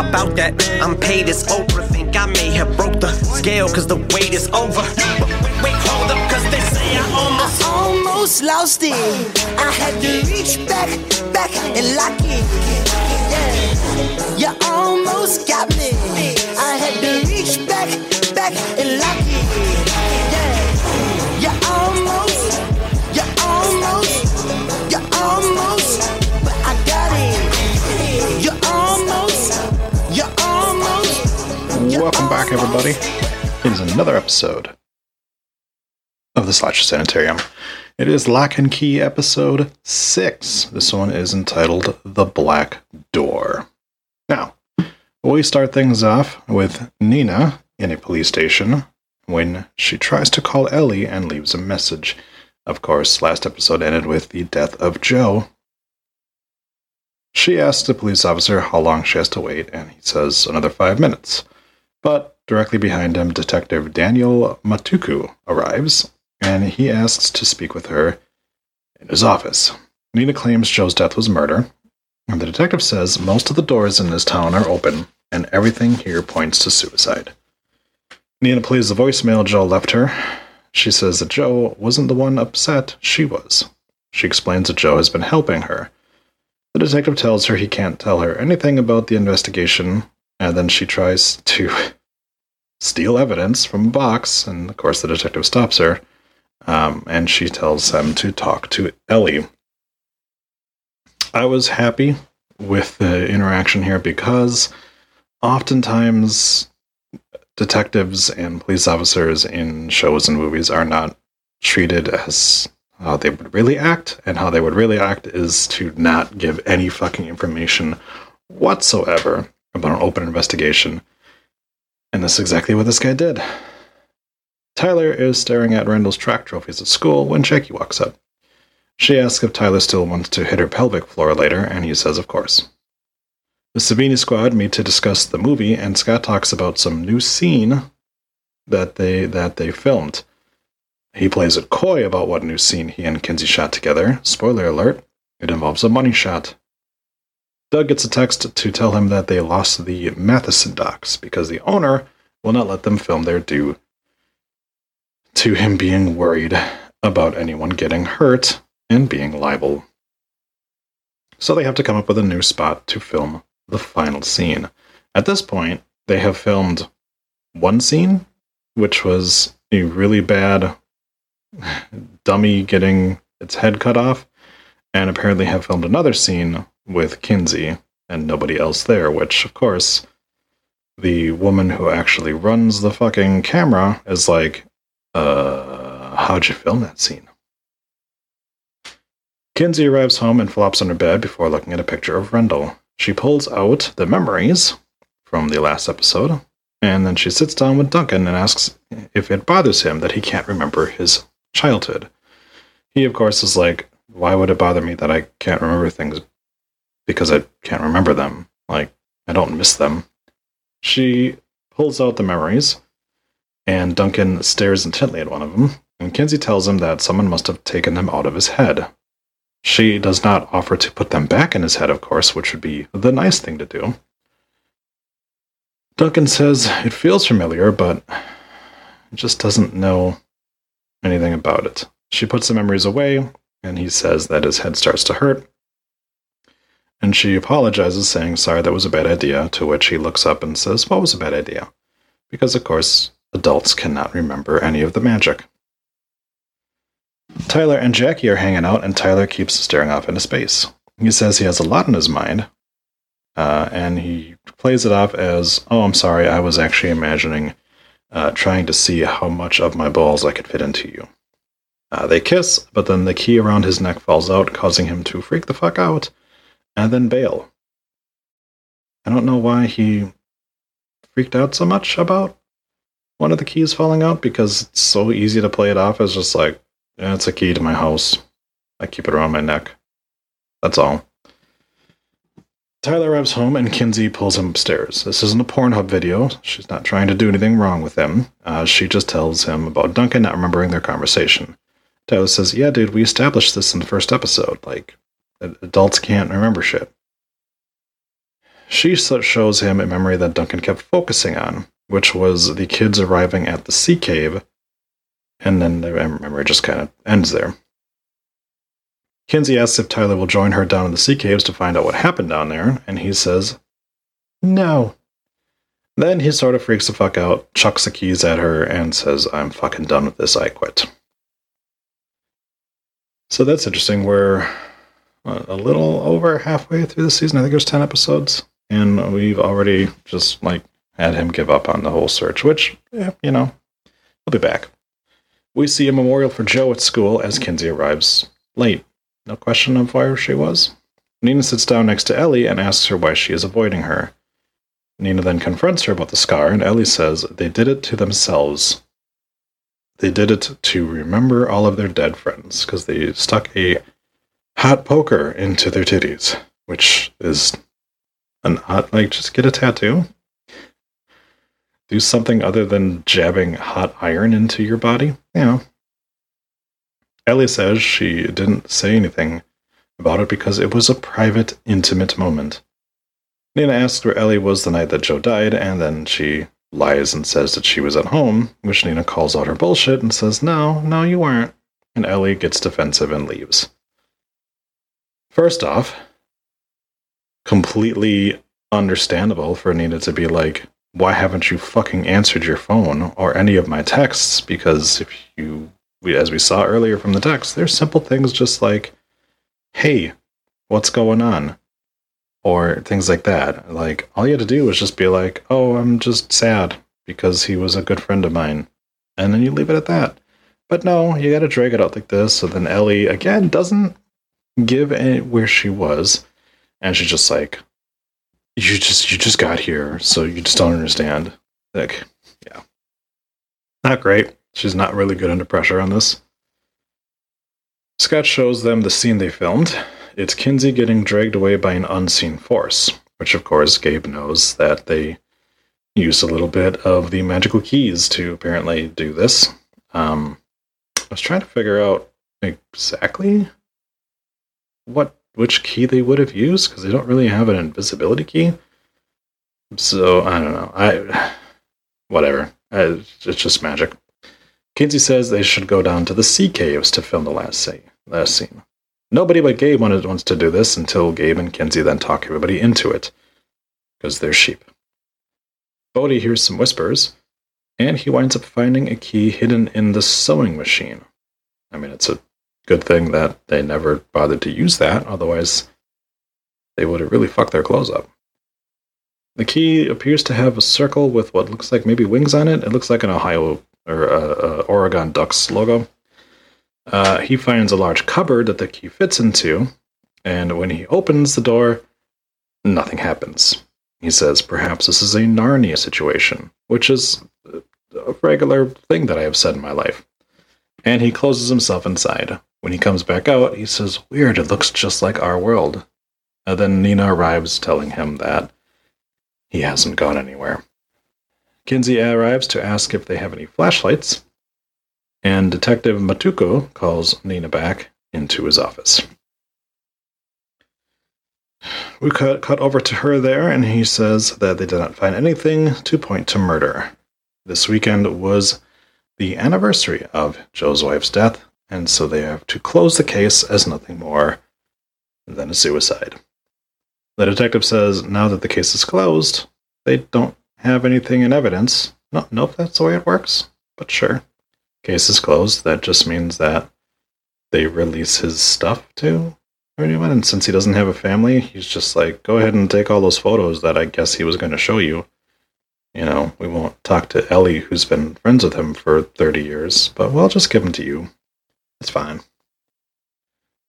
how about that? I'm paid, it's over. Think I may have broke the scale, cause the wait is over. Wait, hold up, cause they say I almost lost it. I had to reach back and lock it. Yeah. You almost got me. I had to reach back and lock it. Yeah. You almost, but I got it. You almost. Welcome back, everybody. It is another episode of the Slasher Sanitarium. It is Lock and Key episode 6. This one is entitled The Black Door. Now, we start things off with Nina in a police station when she tries to call Ellie and leaves a message. Of course, last episode ended with the death of Joe. She asks the police officer how long she has to wait, and he says another 5 minutes. But directly behind him, Detective Daniel Mutuku arrives, and he asks to speak with her in his office. Nina claims Joe's death was murder, and the detective says most of the doors in this town are open, and everything here points to suicide. Nina plays the voicemail Joe left her. She says that Joe wasn't the one upset, she was. She explains that Joe has been helping her. The detective tells her he can't tell her anything about the investigation, and then she tries to steal evidence from a box, and of course the detective stops her, and she tells them to talk to Ellie. I was happy with the interaction here because oftentimes detectives and police officers in shows and movies are not treated as how they would really act, and how they would really act is to not give any fucking information whatsoever about an open investigation. And that's exactly what this guy did. Tyler is staring at Rendell's track trophies at school when Jackie walks up. She asks if Tyler still wants to hit her pelvic floor later, and he says of course. The Savini squad meet to discuss the movie, and Scott talks about some new scene that they filmed. He plays it coy about what new scene he and Kinsey shot together. Spoiler alert, it involves a money shot. Doug gets a text to tell him that they lost the Matheson docks because the owner will not let them film there due to him being worried about anyone getting hurt and being liable. So they have to come up with a new spot to film the final scene. At this point, they have filmed one scene, which was a really bad dummy getting its head cut off, and apparently have filmed another scene with Kinsey and nobody else there, which, of course, the woman who actually runs the fucking camera is like, how'd you film that scene? Kinsey arrives home and flops on her bed before looking at a picture of Rendell. She pulls out the memories from the last episode, and then she sits down with Duncan and asks if it bothers him that he can't remember his childhood. He, of course, is like, why would it bother me that I can't remember things? Because I can't remember them. Like, I don't miss them. She pulls out the memories, and Duncan stares intently at one of them, and Kinsey tells him that someone must have taken them out of his head. She does not offer to put them back in his head, of course, which would be the nice thing to do. Duncan says it feels familiar, but just doesn't know anything about it. She puts the memories away, and he says that his head starts to hurt. And she apologizes, saying, sorry, that was a bad idea, to which he looks up and says, what was a bad idea? Because, of course, adults cannot remember any of the magic. Tyler and Jackie are hanging out, and Tyler keeps staring off into space. He says he has a lot in his mind, and he plays it off as, oh, I'm sorry, I was actually imagining trying to see how much of my balls I could fit into you. They kiss, but then the key around his neck falls out, causing him to freak the fuck out, and then bail. I don't know why he freaked out so much about one of the keys falling out, because it's so easy to play it off as just like, yeah, it's a key to my house. I keep it around my neck. That's all. Tyler arrives home and Kinsey pulls him upstairs. This isn't a Pornhub video. She's not trying to do anything wrong with him. She just tells him about Duncan not remembering their conversation. Tyler says, yeah, dude, we established this in the first episode. Like, adults can't remember shit. She shows him a memory that Duncan kept focusing on, which was the kids arriving at the sea cave, and then the memory just kind of ends there. Kinsey asks if Tyler will join her down in the sea caves to find out what happened down there, and he says, no. Then he sort of freaks the fuck out, chucks the keys at her, and says, I'm fucking done with this, I quit. So that's interesting. We're a little over halfway through the season. I think there's 10 episodes, and we've already just, had him give up on the whole search, which, he'll be back. We see a memorial for Joe at school as Kinsey arrives late. No question of where she was. Nina sits down next to Ellie and asks her why she is avoiding her. Nina then confronts her about the scar, and Ellie says they did it to themselves. They did it to remember all of their dead friends, because they stuck a hot poker into their titties, which is an odd, just get a tattoo. Do something other than jabbing hot iron into your body. Ellie says she didn't say anything about it because it was a private, intimate moment. Nina asks where Ellie was the night that Joe died, and then she lies and says that she was at home, which Nina calls out her bullshit and says, no, you weren't. And Ellie gets defensive and leaves. First off, completely understandable for Nina to be like, why haven't you fucking answered your phone or any of my texts? Because as we saw earlier from the text, there's simple things just like, hey, what's going on? Or things like that. All you had to do was just be like, oh, I'm just sad because he was a good friend of mine. And then you leave it at that. But no, you gotta drag it out like this. So then Ellie, again, doesn't give it where she was. And she's just like, you just got here, so you just don't understand. Not great. She's not really good under pressure on this. Scott shows them the scene they filmed. It's Kinsey getting dragged away by an unseen force, which, of course, Gabe knows that they used a little bit of the magical keys to apparently do this. I was trying to figure out exactly which key they would have used, because they don't really have an invisibility key. So, I don't know. Whatever. It's just magic. Kinsey says they should go down to the sea caves to film the last scene. Nobody but Gabe wants to do this until Gabe and Kinsey then talk everybody into it, because they're sheep. Bode hears some whispers, and he winds up finding a key hidden in the sewing machine. It's a good thing that they never bothered to use that, otherwise they would have really fucked their clothes up. The key appears to have a circle with what looks like maybe wings on it. It looks like an Ohio or Oregon Ducks logo. He finds a large cupboard that the key fits into, and when he opens the door, nothing happens. He says, perhaps this is a Narnia situation, which is a regular thing that I have said in my life. And he closes himself inside. When he comes back out, he says, weird, it looks just like our world. And then Nina arrives telling him that he hasn't gone anywhere. Kinsey arrives to ask if they have any flashlights, and Detective Mutuku calls Nina back into his office. We cut over to her there, and he says that they did not find anything to point to murder. This weekend was the anniversary of Joe's wife's death, and so they have to close the case as nothing more than a suicide. The detective says now that the case is closed, they don't have anything in evidence. Not know if that's the way it works, but sure. Case is closed. That just means that they release his stuff to anyone. And since he doesn't have a family, he's just like, go ahead and take all those photos that I guess he was going to show you. We won't talk to Ellie, who's been friends with him for 30 years, but we'll just give them to you. It's fine.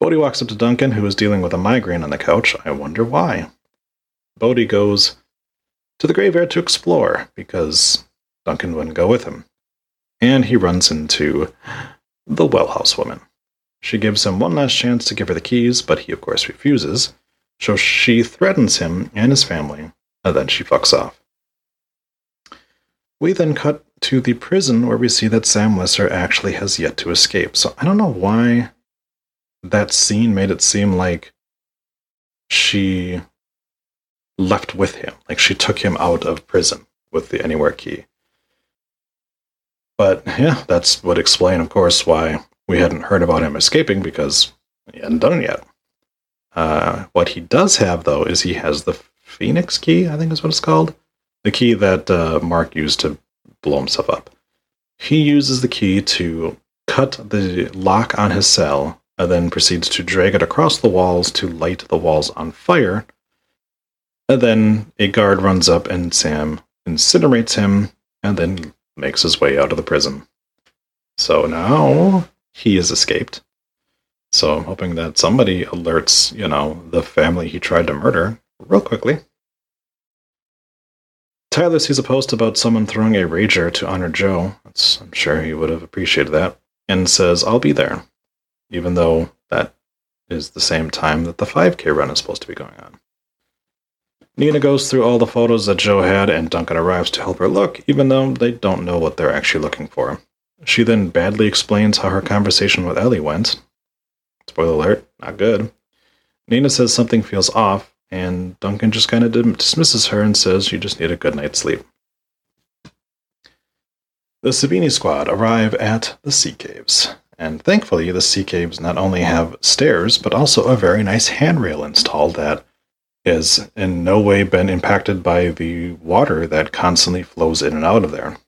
Bode walks up to Duncan, who is dealing with a migraine on the couch. I wonder why. Bode goes to the graveyard to explore, because Duncan wouldn't go with him. And he runs into the wellhouse woman. She gives him one last chance to give her the keys, but he, of course, refuses. So she threatens him and his family, and then she fucks off. We then cut to the prison, where we see that Sam Lesser actually has yet to escape. So I don't know why that scene made it seem like she left with him. Like, she took him out of prison with the Anywhere Key. But, yeah, that would explain, of course, why we hadn't heard about him escaping, because he hadn't done it yet. What he does have, though, is he has the Phoenix Key, I think is what it's called. The key that Mark used to blow himself up. He uses the key to cut the lock on his cell, and then proceeds to drag it across the walls to light the walls on fire. And then a guard runs up, and Sam incinerates him, and then makes his way out of the prison. So now he has escaped. So I'm hoping that somebody alerts, you know, the family he tried to murder real quickly. Tyler sees a post about someone throwing a rager to honor Joe. I'm sure he would have appreciated that. And says, I'll be there. Even though that is the same time that the 5K run is supposed to be going on. Nina goes through all the photos that Joe had, and Duncan arrives to help her look, even though they don't know what they're actually looking for. She then badly explains how her conversation with Ellie went. Spoiler alert, not good. Nina says something feels off, and Duncan just kind of dismisses her and says, you just need a good night's sleep. The Savini squad arrive at the Sea Caves. And thankfully, the Sea Caves not only have stairs, but also a very nice handrail installed that has in no way been impacted by the water that constantly flows in and out of there.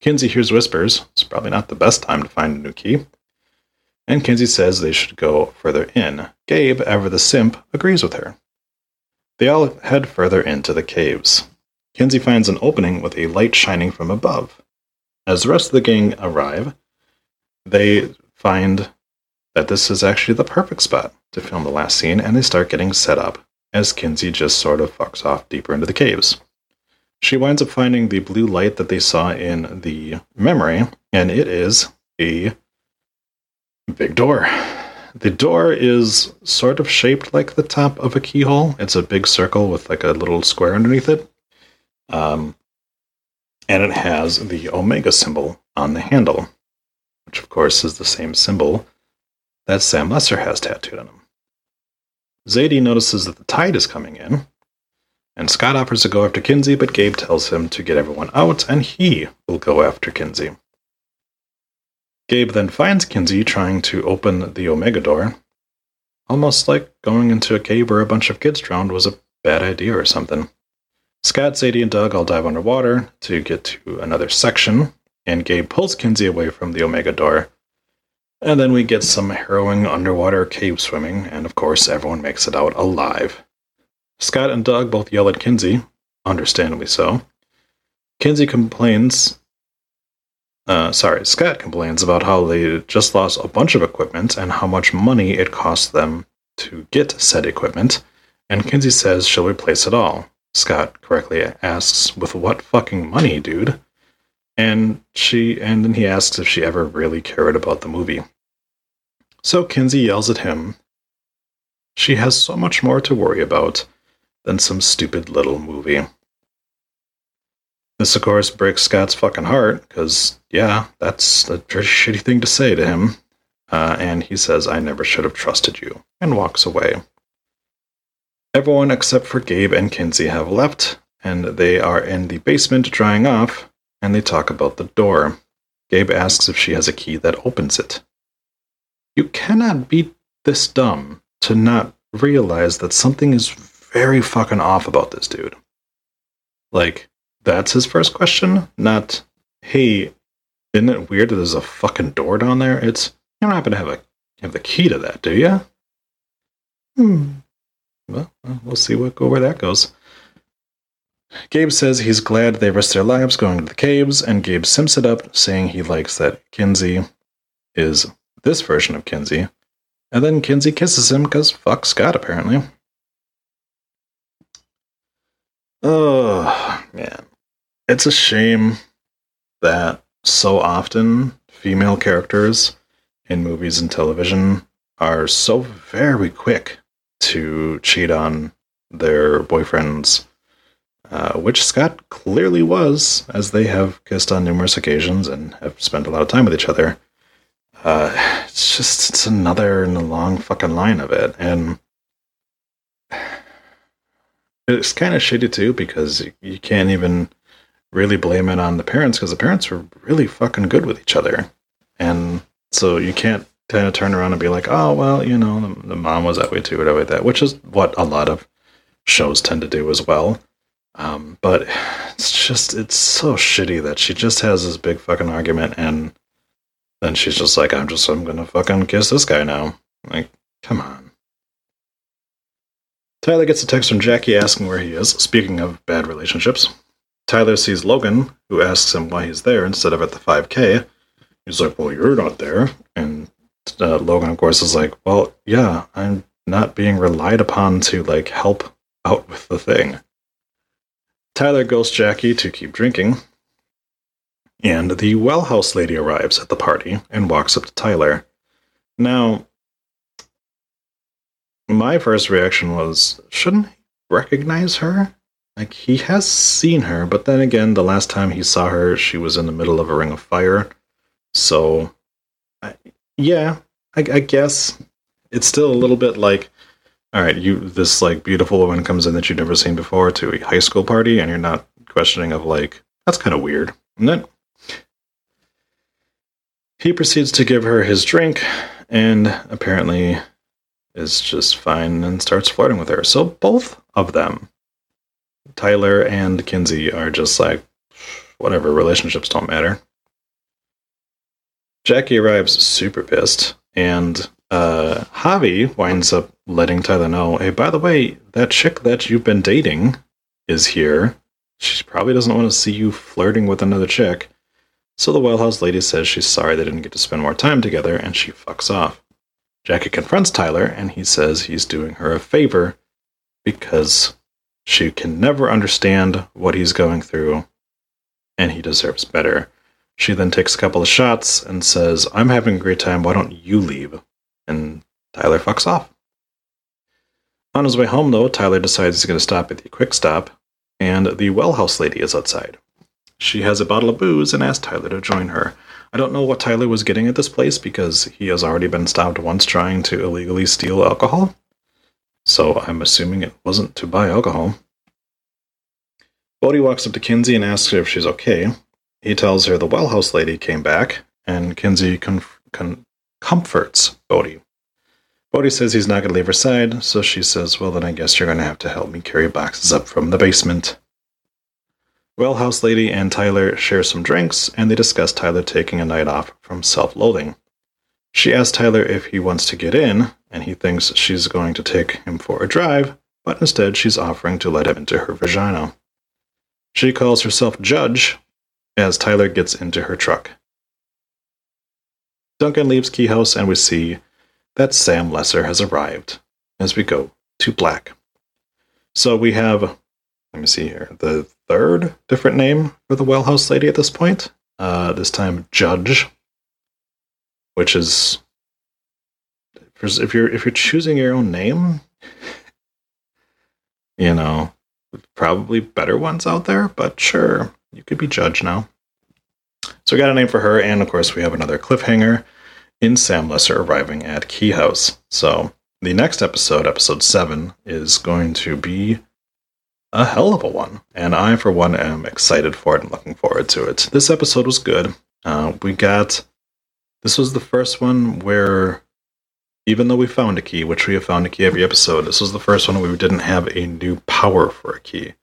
Kinsey hears whispers. It's probably not the best time to find a new key. And Kinsey says they should go further in. Gabe, ever the simp, agrees with her. They all head further into the caves. Kinsey finds an opening with a light shining from above. As the rest of the gang arrive, they find that this is actually the perfect spot to film the last scene, and they start getting set up, as Kinsey just sort of fucks off deeper into the caves. She winds up finding the blue light that they saw in the memory, and it is a big door. The door is sort of shaped like the top of a keyhole. It's a big circle with like a little square underneath it. And it has the Omega symbol on the handle, which of course is the same symbol that Sam Lesser has tattooed on him. Sadie notices that the tide is coming in, and Scott offers to go after Kinsey, but Gabe tells him to get everyone out, and he will go after Kinsey. Gabe then finds Kinsey trying to open the Omega door. Almost like going into a cave where a bunch of kids drowned was a bad idea or something. Scott, Sadie, and Doug all dive underwater to get to another section, and Gabe pulls Kinsey away from the Omega door. And then we get some harrowing underwater cave swimming, and of course everyone makes it out alive. Scott and Doug both yell at Kinsey, understandably so. Scott complains about how they just lost a bunch of equipment and how much money it cost them to get said equipment, and Kinsey says she'll replace it all. Scott correctly asks, with what fucking money, dude? And then he asks if she ever really cared about the movie. So Kinsey yells at him. She has so much more to worry about than some stupid little movie. This, of course, breaks Scott's fucking heart, because, yeah, that's a pretty shitty thing to say to him. And he says, I never should have trusted you, and walks away. Everyone except for Gabe and Kinsey have left, and they are in the basement drying off, and they talk about the door. Gabe asks if she has a key that opens it. You cannot be this dumb to not realize that something is very fucking off about this dude. Like, that's his first question, not, hey, isn't it weird that there's a fucking door down there? It's, you don't happen to have the key to that, do you? Well, we'll see where that goes. Gabe says he's glad they risked their lives going to the caves, and Gabe simps it up, saying he likes that Kinsey is this version of Kinsey. And then Kinsey kisses him, because fuck Scott, apparently. Oh, man. It's a shame that so often female characters in movies and television are so very quick to cheat on their boyfriends, which Scott clearly was, as they have kissed on numerous occasions and have spent a lot of time with each other. It's another long fucking line of it, and It's kind of shitty too, because you can't even really blame it on the parents, because the parents were really fucking good with each other. And so you can't kind of turn around and be like, oh, well, you know, the mom was that way too, whatever that, which is what a lot of shows tend to do as well. But it's so shitty that she just has this big fucking argument, and then she's just like, I'm gonna fucking kiss this guy now. Like, come on. Tyler gets a text from Jackie asking where he is, speaking of bad relationships. Tyler sees Logan, who asks him why he's there instead of at the 5K. He's like, well, you're not there. And Logan, of course, is like, well, yeah, I'm not being relied upon to, like, help out with the thing. Tyler ghosts Jackie to keep drinking, and the well house lady arrives at the party and walks up to Tyler. Now, my first reaction was, shouldn't he recognize her? Like, he has seen her, but then again, the last time he saw her, she was in the middle of a ring of fire. So, I guess it's still a little bit like, all right, this like beautiful woman comes in that you've never seen before to a high school party, and you're not questioning of like, that's kind of weird, isn't it? He proceeds to give her his drink, and apparently is just fine and starts flirting with her. So both of them, Tyler and Kinsey, are just like, whatever, relationships don't matter. Jackie arrives super pissed, and Javi winds up letting Tyler know, hey, by the way, that chick that you've been dating is here. She probably doesn't want to see you flirting with another chick. So the wellhouse lady says she's sorry they didn't get to spend more time together, and she fucks off. Jackie confronts Tyler, and he says he's doing her a favor because she can never understand what he's going through, and he deserves better. She then takes a couple of shots and says, I'm having a great time, why don't you leave? And Tyler fucks off. On his way home, though, Tyler decides he's going to stop at the Quick Stop, and the wellhouse lady is outside. She has a bottle of booze and asks Tyler to join her. I don't know what Tyler was getting at this place, because he has already been stopped once trying to illegally steal alcohol. So I'm assuming it wasn't to buy alcohol. Bode walks up to Kinsey and asks her if she's okay. He tells her the wellhouse lady came back, and Kinsey comforts Bode. Bode says he's not going to leave her side, so she says, well, then I guess you're going to have to help me carry boxes up from the basement. Wellhouse lady and Tyler share some drinks, and they discuss Tyler taking a night off from self-loathing. She asks Tyler if he wants to get in, and he thinks she's going to take him for a drive, but instead she's offering to let him into her vagina. She calls herself Judge as Tyler gets into her truck. Duncan leaves Keyhouse, and we see that Sam Lesser has arrived as we go to black. So we have, let me see here, the third different name for the wellhouse lady at this point. This time Judge, which is, if you're choosing your own name, you know, probably better ones out there, but sure, you could be Judge now. So we got a name for her, and of course we have another cliffhanger in Sam Lesser arriving at Keyhouse. So the next episode, episode 7, is going to be a hell of a one. And I, for one, am excited for it and looking forward to it. This episode was good. This was the first one where, even though we found a key, which we have found a key every episode, this was the first one where we didn't have a new power for a key.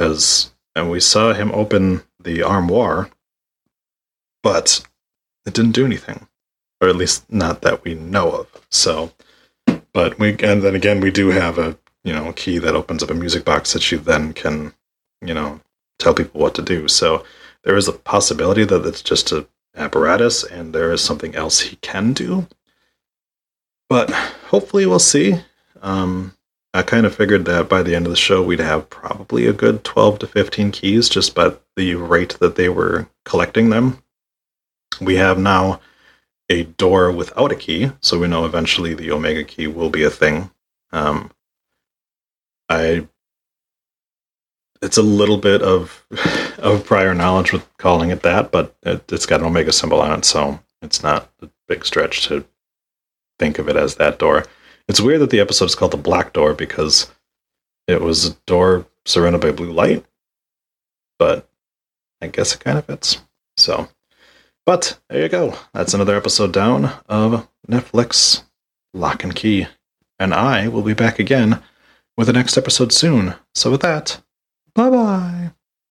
And we saw him open the armoire, but it didn't do anything. Or at least not that we know of. So, and then again, we do have a key that opens up a music box that you then can, tell people what to do. So there is a possibility that it's just an apparatus and there is something else he can do. But hopefully we'll see. I kind of figured that by the end of the show, we'd have probably a good 12 to 15 keys just by the rate that they were collecting them. We have now a door without a key, so we know eventually the Omega key will be a thing. It's a little bit of prior knowledge with calling it that, but it's got an Omega symbol on it, so it's not a big stretch to think of it as that door. It's weird that the episode's called The Black Door, because It was a door surrounded by blue light, but I guess it kind of fits. So, but there you go. That's another episode down of Netflix Lock and Key. And I will be back again with the next episode soon. So with that, bye-bye.